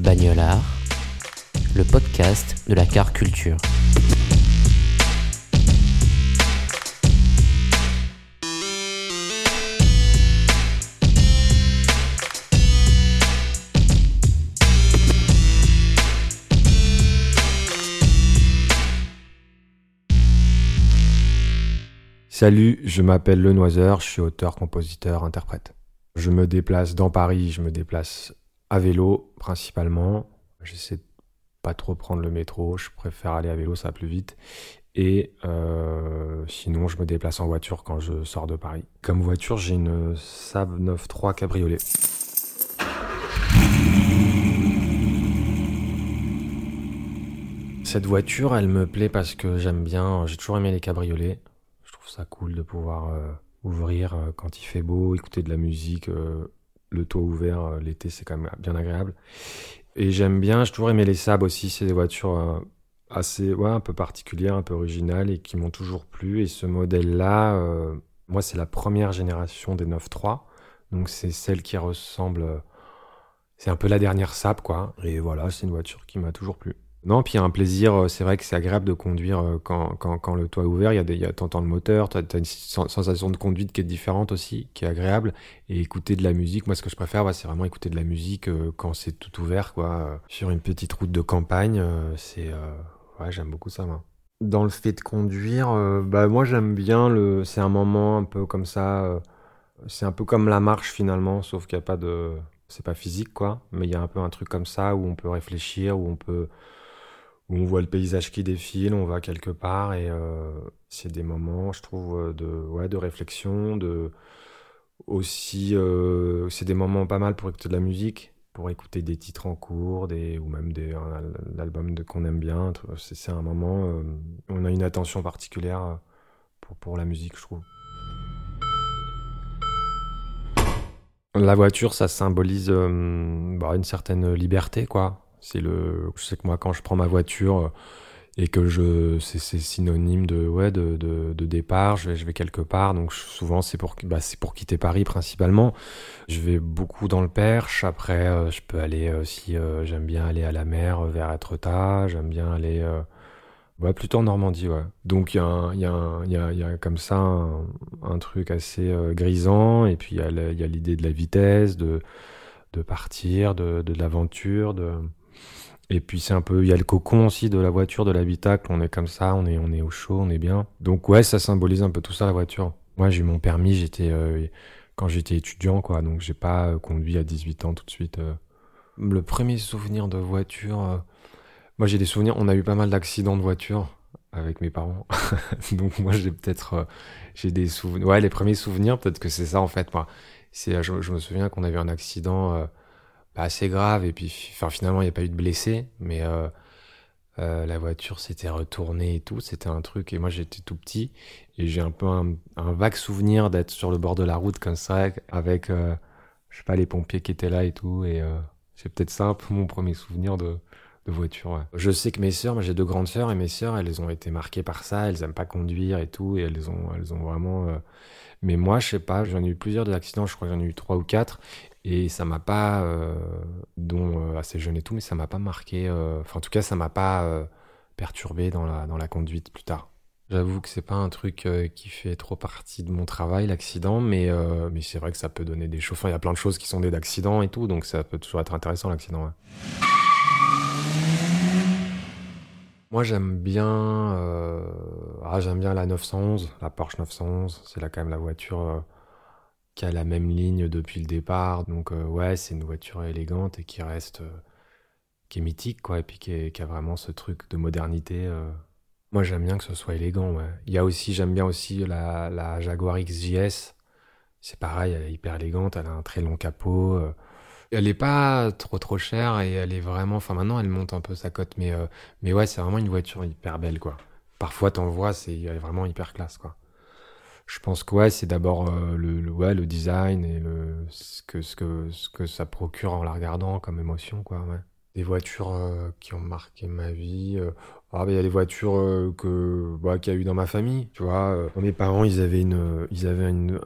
Bagnolard, le podcast de la car culture. Salut, je m'appelle Le Noiseur, je suis auteur, compositeur, interprète. Je me déplace dans Paris, je me déplace à vélo principalement. J'essaie de pas trop prendre le métro, je préfère aller à vélo, ça va plus vite. Et sinon, je me déplace en voiture quand je sors de Paris. Comme voiture, j'ai une Saab 9.3 cabriolet. Cette voiture, elle me plaît parce que j'aime bien, j'ai toujours aimé les cabriolets. Ça cool de pouvoir ouvrir quand il fait beau, écouter de la musique, le toit ouvert l'été, c'est quand même bien agréable. Et j'aime bien, j'ai toujours aimé les Saab aussi, c'est des voitures assez, un peu particulières, un peu originales et qui m'ont toujours plu. Et ce modèle-là, moi c'est la première génération des 9.3, donc c'est celle qui ressemble, c'est un peu la dernière Saab quoi. Et voilà, c'est une voiture qui m'a toujours plu. Non, puis il y a un plaisir, c'est vrai que c'est agréable de conduire quand le toit est ouvert, t'entends le moteur, t'as une sensation de conduite qui est différente aussi, qui est agréable, et écouter de la musique, moi ce que je préfère, c'est vraiment écouter de la musique quand c'est tout ouvert, quoi. Sur une petite route de campagne, j'aime beaucoup ça, moi. Dans le fait de conduire, moi j'aime bien, c'est un moment un peu comme ça, c'est un peu comme la marche finalement, sauf qu'il n'y a pas de... C'est pas physique quoi, mais il y a un peu un truc comme ça où on peut réfléchir, où on voit le paysage qui défile, on va quelque part et c'est des moments, je trouve, de réflexion, aussi c'est des moments pas mal pour écouter de la musique, pour écouter des titres en cours, ou même l'album qu'on aime bien. C'est un moment, on a une attention particulière pour la musique, je trouve. La voiture, ça symbolise une certaine liberté, quoi. Je sais que moi, quand je prends ma voiture et que c'est synonyme de départ, je vais quelque part. Donc souvent, c'est pour quitter Paris principalement. Je vais beaucoup dans le Perche. Après, je peux aller aussi. J'aime bien aller à la mer vers Étretat. J'aime bien aller plutôt en Normandie. Ouais. Donc il y a comme ça un truc assez grisant. Et puis il y a l'idée de la vitesse, de partir, de l'aventure, Et puis c'est un peu, il y a le cocon aussi de la voiture, de l'habitacle, on est comme ça, on est au chaud, on est bien. Donc ouais, ça symbolise un peu tout ça la voiture. Moi j'ai eu mon permis, quand j'étais étudiant quoi, donc j'ai pas conduit à 18 ans tout de suite. Le premier souvenir de voiture, moi j'ai des souvenirs, on a eu pas mal d'accidents de voiture avec mes parents. Donc moi j'ai peut-être, j'ai des souvenirs, ouais les premiers souvenirs peut-être que c'est ça en fait moi. Je me souviens qu'on a eu un accident... assez grave et puis finalement il n'y a pas eu de blessés mais la voiture s'était retournée et tout, c'était un truc et moi j'étais tout petit et j'ai un peu un vague souvenir d'être sur le bord de la route comme ça avec les pompiers qui étaient là et tout et c'est peut-être ça un peu mon premier souvenir de voiture ouais. Je sais que mes sœurs, moi j'ai deux grandes sœurs et mes sœurs elles ont été marquées par ça, elles n'aiment pas conduire et tout et elles ont vraiment mais moi je sais pas, j'en ai eu plusieurs des accidents, je crois que j'en ai eu 3 ou 4. Et ça m'a pas, assez jeune et tout, mais ça m'a pas marqué. En tout cas, ça m'a pas perturbé dans la conduite plus tard. J'avoue que c'est pas un truc qui fait trop partie de mon travail, l'accident, mais c'est vrai que ça peut donner des choses. Il y a plein de choses qui sont des accidents et tout, donc ça peut toujours être intéressant l'accident. Ouais. Moi, j'aime bien, j'aime bien la 911, la Porsche 911. C'est là quand même la voiture. Qui a la même ligne depuis le départ, donc c'est une voiture élégante et qui reste qui est mythique, quoi, et puis qui a vraiment ce truc de modernité. Moi, j'aime bien que ce soit élégant, ouais. Il y a aussi, j'aime bien aussi la Jaguar XJS. C'est pareil, elle est hyper élégante, elle a un très long capot. Elle est pas trop chère et elle est vraiment... Enfin, maintenant, elle monte un peu sa cote, mais ouais, c'est vraiment une voiture hyper belle, quoi. Parfois, t'en vois, elle est vraiment hyper classe, quoi. Je pense que ouais, c'est d'abord le design et ce que ça procure en la regardant comme émotion, quoi, ouais. Des voitures qui ont marqué ma vie. Il y a des voitures qu'il y a eu dans ma famille, tu vois. Mes parents, ils avaient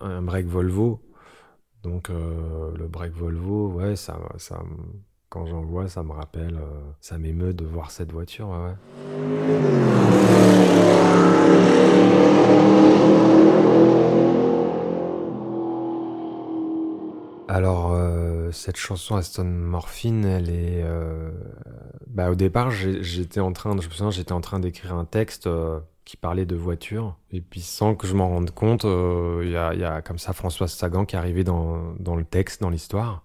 un break Volvo. Donc le break Volvo, ouais, ça quand j'en vois, ça me rappelle, ça m'émeut de voir cette voiture, ouais. Alors cette chanson Aston Morphine, elle est au départ, j'étais en train d'écrire un texte qui parlait de voiture, et puis sans que je m'en rende compte, il y a comme ça Françoise Sagan qui est arrivée dans le texte, dans l'histoire,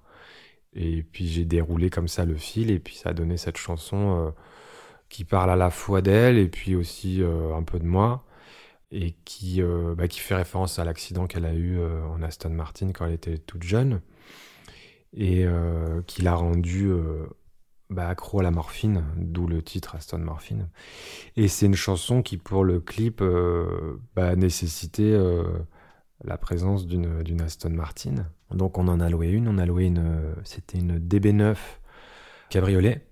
et puis j'ai déroulé comme ça le fil, et puis ça a donné cette chanson qui parle à la fois d'elle et puis aussi un peu de moi, et qui fait référence à l'accident qu'elle a eu en Aston Martin quand elle était toute jeune, et qui l'a rendue accro à la morphine, d'où le titre Aston Morphine. Et c'est une chanson qui, pour le clip, nécessitait la présence d'une Aston Martin. Donc on en a loué une, c'était une DB9 cabriolet.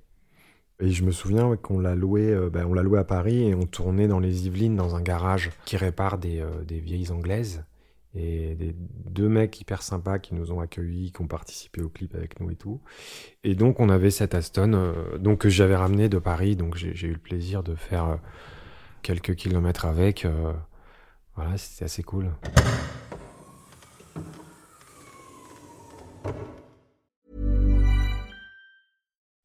Et je me souviens qu'on l'a loué, à Paris, et on tournait dans les Yvelines, dans un garage qui répare des vieilles anglaises. Et des deux mecs hyper sympas qui nous ont accueillis, qui ont participé au clip avec nous et tout. Et donc on avait cette Aston que j'avais ramenée de Paris. Donc j'ai eu le plaisir de faire quelques kilomètres avec. Voilà, c'était assez cool.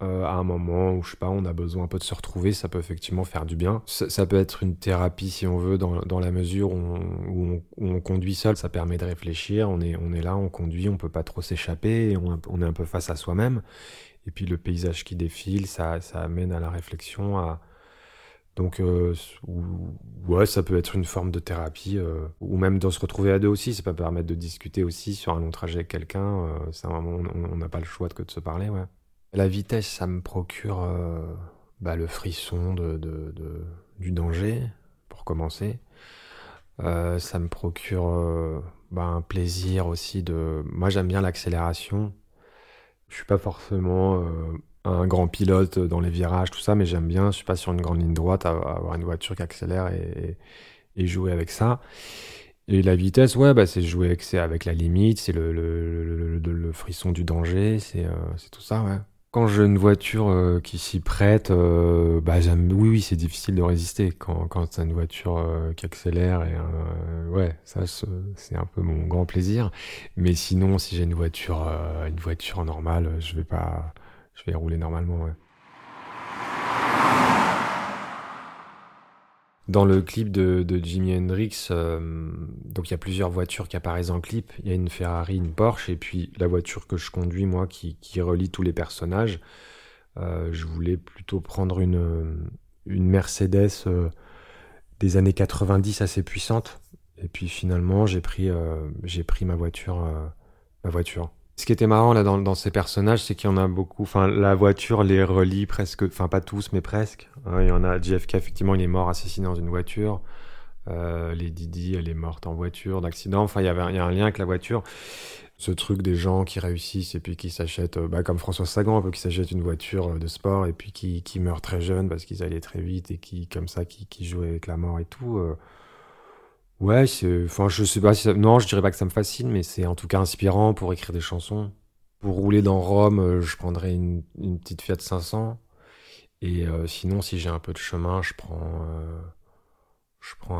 À un moment où, je sais pas, on a besoin un peu de se retrouver, ça peut effectivement faire du bien. Ça peut être une thérapie, si on veut, dans la mesure où on conduit seul, ça permet de réfléchir, on est là, on conduit, on peut pas trop s'échapper, on est un peu face à soi-même. Et puis le paysage qui défile, ça amène à la réflexion. Donc, ça peut être une forme de thérapie, ou même de se retrouver à deux aussi, ça peut permettre de discuter aussi sur un long trajet avec quelqu'un, c'est un moment où on n'a pas le choix que de se parler, ouais. La vitesse, ça me procure le frisson du danger, pour commencer. Ça me procure un plaisir aussi de... Moi, j'aime bien l'accélération. Je suis pas forcément un grand pilote dans les virages, tout ça, mais j'aime bien, je suis pas sur une grande ligne droite, à avoir une voiture qui accélère et jouer avec ça. Et la vitesse, c'est jouer avec la limite, c'est le frisson du danger, c'est tout ça, ouais. Quand j'ai une voiture qui s'y prête, oui, c'est difficile de résister. Quand c'est une voiture qui accélère, c'est un peu mon grand plaisir. Mais sinon, si j'ai une voiture normale, je vais rouler normalement, ouais. Dans le clip de Jimi Hendrix, donc il y a plusieurs voitures qui apparaissent dans le clip. Il y a une Ferrari, une Porsche, et puis la voiture que je conduis, moi, qui relie tous les personnages. Je voulais plutôt prendre une Mercedes des années 90 assez puissante, Et puis finalement, j'ai pris ma voiture. Ce qui était marrant là dans ces personnages, c'est qu'il y en a beaucoup. Enfin, la voiture les relie presque. Enfin, pas tous, mais presque. Il y en a JFK, effectivement, il est mort assassiné dans une voiture. Les Didi, elle est morte en voiture d'accident. Enfin, il y a un lien avec la voiture. Ce truc des gens qui réussissent et puis qui s'achètent, comme Françoise Sagan, un peu, qui s'achètent une voiture de sport et puis qui meurt très jeune parce qu'ils allaient très vite et qui jouaient avec la mort et tout. Ouais, je sais pas si ça... Non, je dirais pas que ça me fascine, mais c'est en tout cas inspirant pour écrire des chansons. Pour rouler dans Rome, je prendrais une petite Fiat 500. Et sinon, si j'ai un peu de chemin, je prends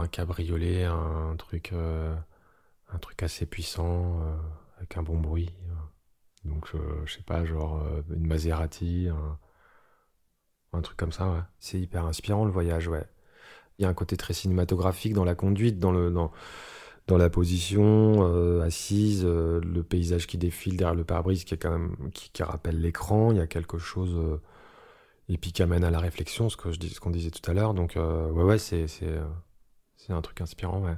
un cabriolet, un truc assez puissant, avec un bon bruit. Donc, je sais pas, genre une Maserati, un truc comme ça, ouais. C'est hyper inspirant, le voyage, ouais. Il y a un côté très cinématographique dans la conduite, dans la position assise, le paysage qui défile derrière le pare-brise qui est quand même qui rappelle l'écran. Il y a quelque chose et puis qui amène à la réflexion, ce qu'on disait tout à l'heure. Donc ouais, c'est un truc inspirant. Ouais.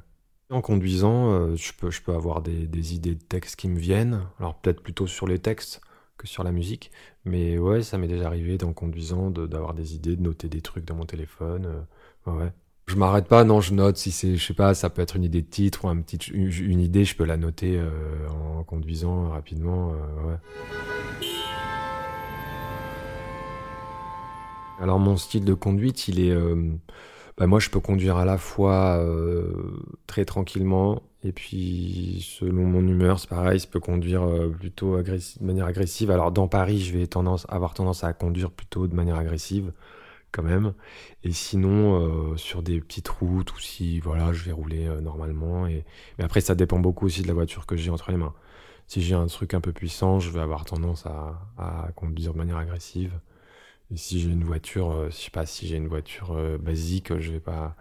En conduisant, je peux avoir des idées de textes qui me viennent. Alors peut-être plutôt sur les textes que sur la musique, mais ouais, ça m'est déjà arrivé en conduisant d'avoir des idées, de noter des trucs dans mon téléphone. Ouais. Je m'arrête pas, non, je note si c'est, je sais pas, ça peut être une idée de titre ou une idée, je peux la noter en conduisant rapidement. Ouais. Alors mon style de conduite, il est, moi je peux conduire à la fois très tranquillement et puis selon mon humeur, c'est pareil, je peux conduire plutôt de manière agressive. Alors dans Paris, je vais avoir tendance à conduire plutôt de manière agressive. Quand même, et sinon sur des petites routes ou si voilà je vais rouler normalement, mais après ça dépend beaucoup aussi de la voiture que j'ai entre les mains. Si j'ai un truc un peu puissant, je vais avoir tendance à conduire de manière agressive, et si j'ai une voiture basique, je vais pas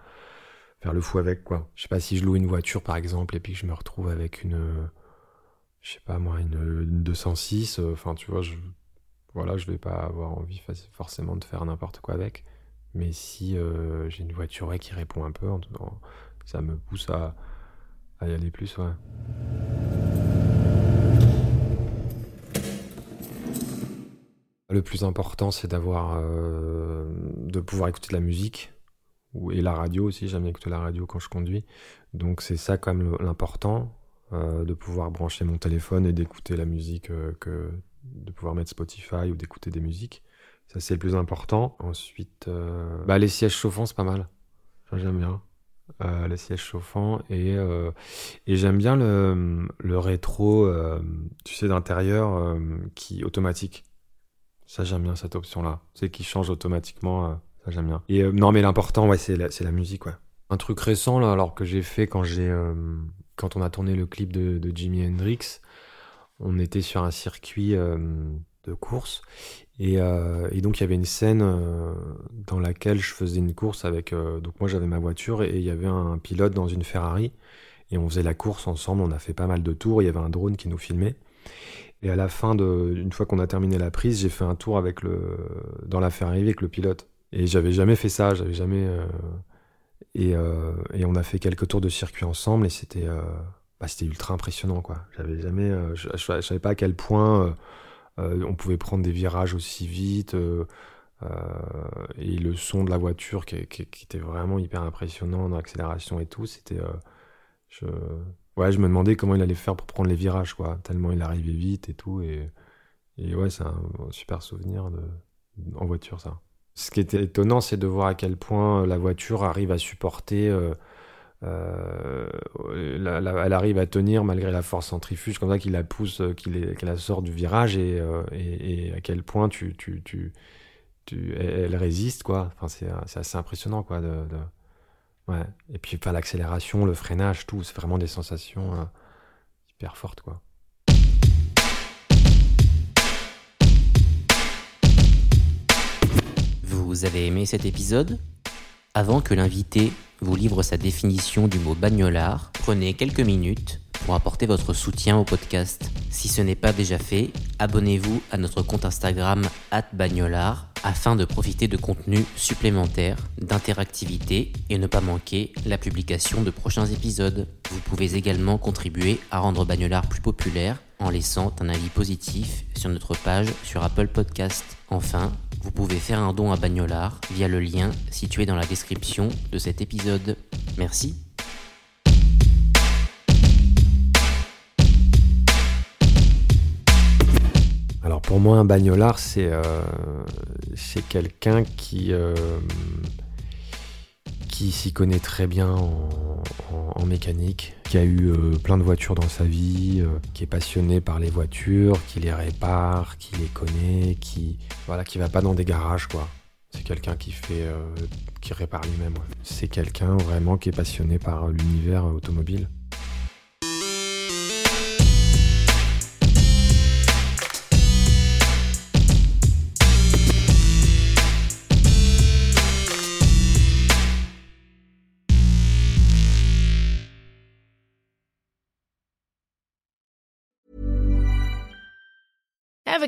faire le fou avec, quoi. Je sais pas, si je loue une voiture par exemple et puis que je me retrouve avec une 206, enfin tu vois, je vais pas avoir envie forcément de faire n'importe quoi avec. Mais si j'ai une voiture qui répond un peu, ça me pousse à y aller plus. Ouais. Le plus important, c'est de pouvoir écouter de la musique. Et la radio aussi, j'aime écouter la radio quand je conduis. Donc c'est ça quand même l'important, de pouvoir brancher mon téléphone et d'écouter la musique de pouvoir mettre Spotify ou d'écouter des musiques. Ça, c'est le plus important. Ensuite, les sièges chauffants, c'est pas mal. J'aime bien les sièges chauffants. Et j'aime bien le rétro, d'intérieur, qui automatique. Ça, j'aime bien cette option-là. C'est qui change automatiquement. Ça, j'aime bien. Et non, mais l'important, ouais, c'est la musique. Ouais. Un truc récent, là, alors que j'ai fait quand on a tourné le clip de Jimi Hendrix. On était sur un circuit de course et donc il y avait une scène dans laquelle je faisais une course avec... donc moi j'avais ma voiture et il y avait un pilote dans une Ferrari et on faisait la course ensemble, on a fait pas mal de tours, il y avait un drone qui nous filmait. Et à la fin, une fois qu'on a terminé la prise, j'ai fait un tour dans la Ferrari avec le pilote. Et j'avais jamais fait ça, et on a fait quelques tours de circuit ensemble et c'était... c'était ultra impressionnant, quoi. J'avais jamais, je savais pas à quel point on pouvait prendre des virages aussi vite, et le son de la voiture qui était vraiment hyper impressionnant dans l'accélération et tout. C'était, je me demandais comment il allait faire pour prendre les virages, quoi. Tellement il arrivait vite et tout, et ouais, c'est un super souvenir en voiture, ça. Ce qui était étonnant, c'est de voir à quel point la voiture arrive à supporter. Elle arrive à tenir malgré la force centrifuge comme ça qui la pousse, qui la sort du virage, et à quel point elle résiste, quoi. Enfin, c'est assez impressionnant, quoi. Ouais. Et puis l'accélération, le freinage, tout, c'est vraiment des sensations hyper fortes, quoi. Vous avez aimé cet épisode ? Avant que l'invité vous livre sa définition du mot bagnolard, prenez quelques minutes pour apporter votre soutien au podcast. Si ce n'est pas déjà fait, abonnez-vous à notre compte Instagram @bagnolard afin de profiter de contenus supplémentaires, d'interactivité et ne pas manquer la publication de prochains épisodes. Vous pouvez également contribuer à rendre Bagnolard plus populaire en laissant un avis positif sur notre page sur Apple Podcasts. Enfin, vous pouvez faire un don à Bagnolard via le lien situé dans la description de cet épisode. Merci. Alors pour moi, un bagnolard, c'est quelqu'un qui s'y connaît très bien en mécanique, qui a eu plein de voitures dans sa vie, qui est passionné par les voitures, qui les répare, qui les connaît, qui va pas dans des garages, quoi. C'est quelqu'un qui répare lui-même. Ouais. C'est quelqu'un vraiment qui est passionné par l'univers automobile. Ever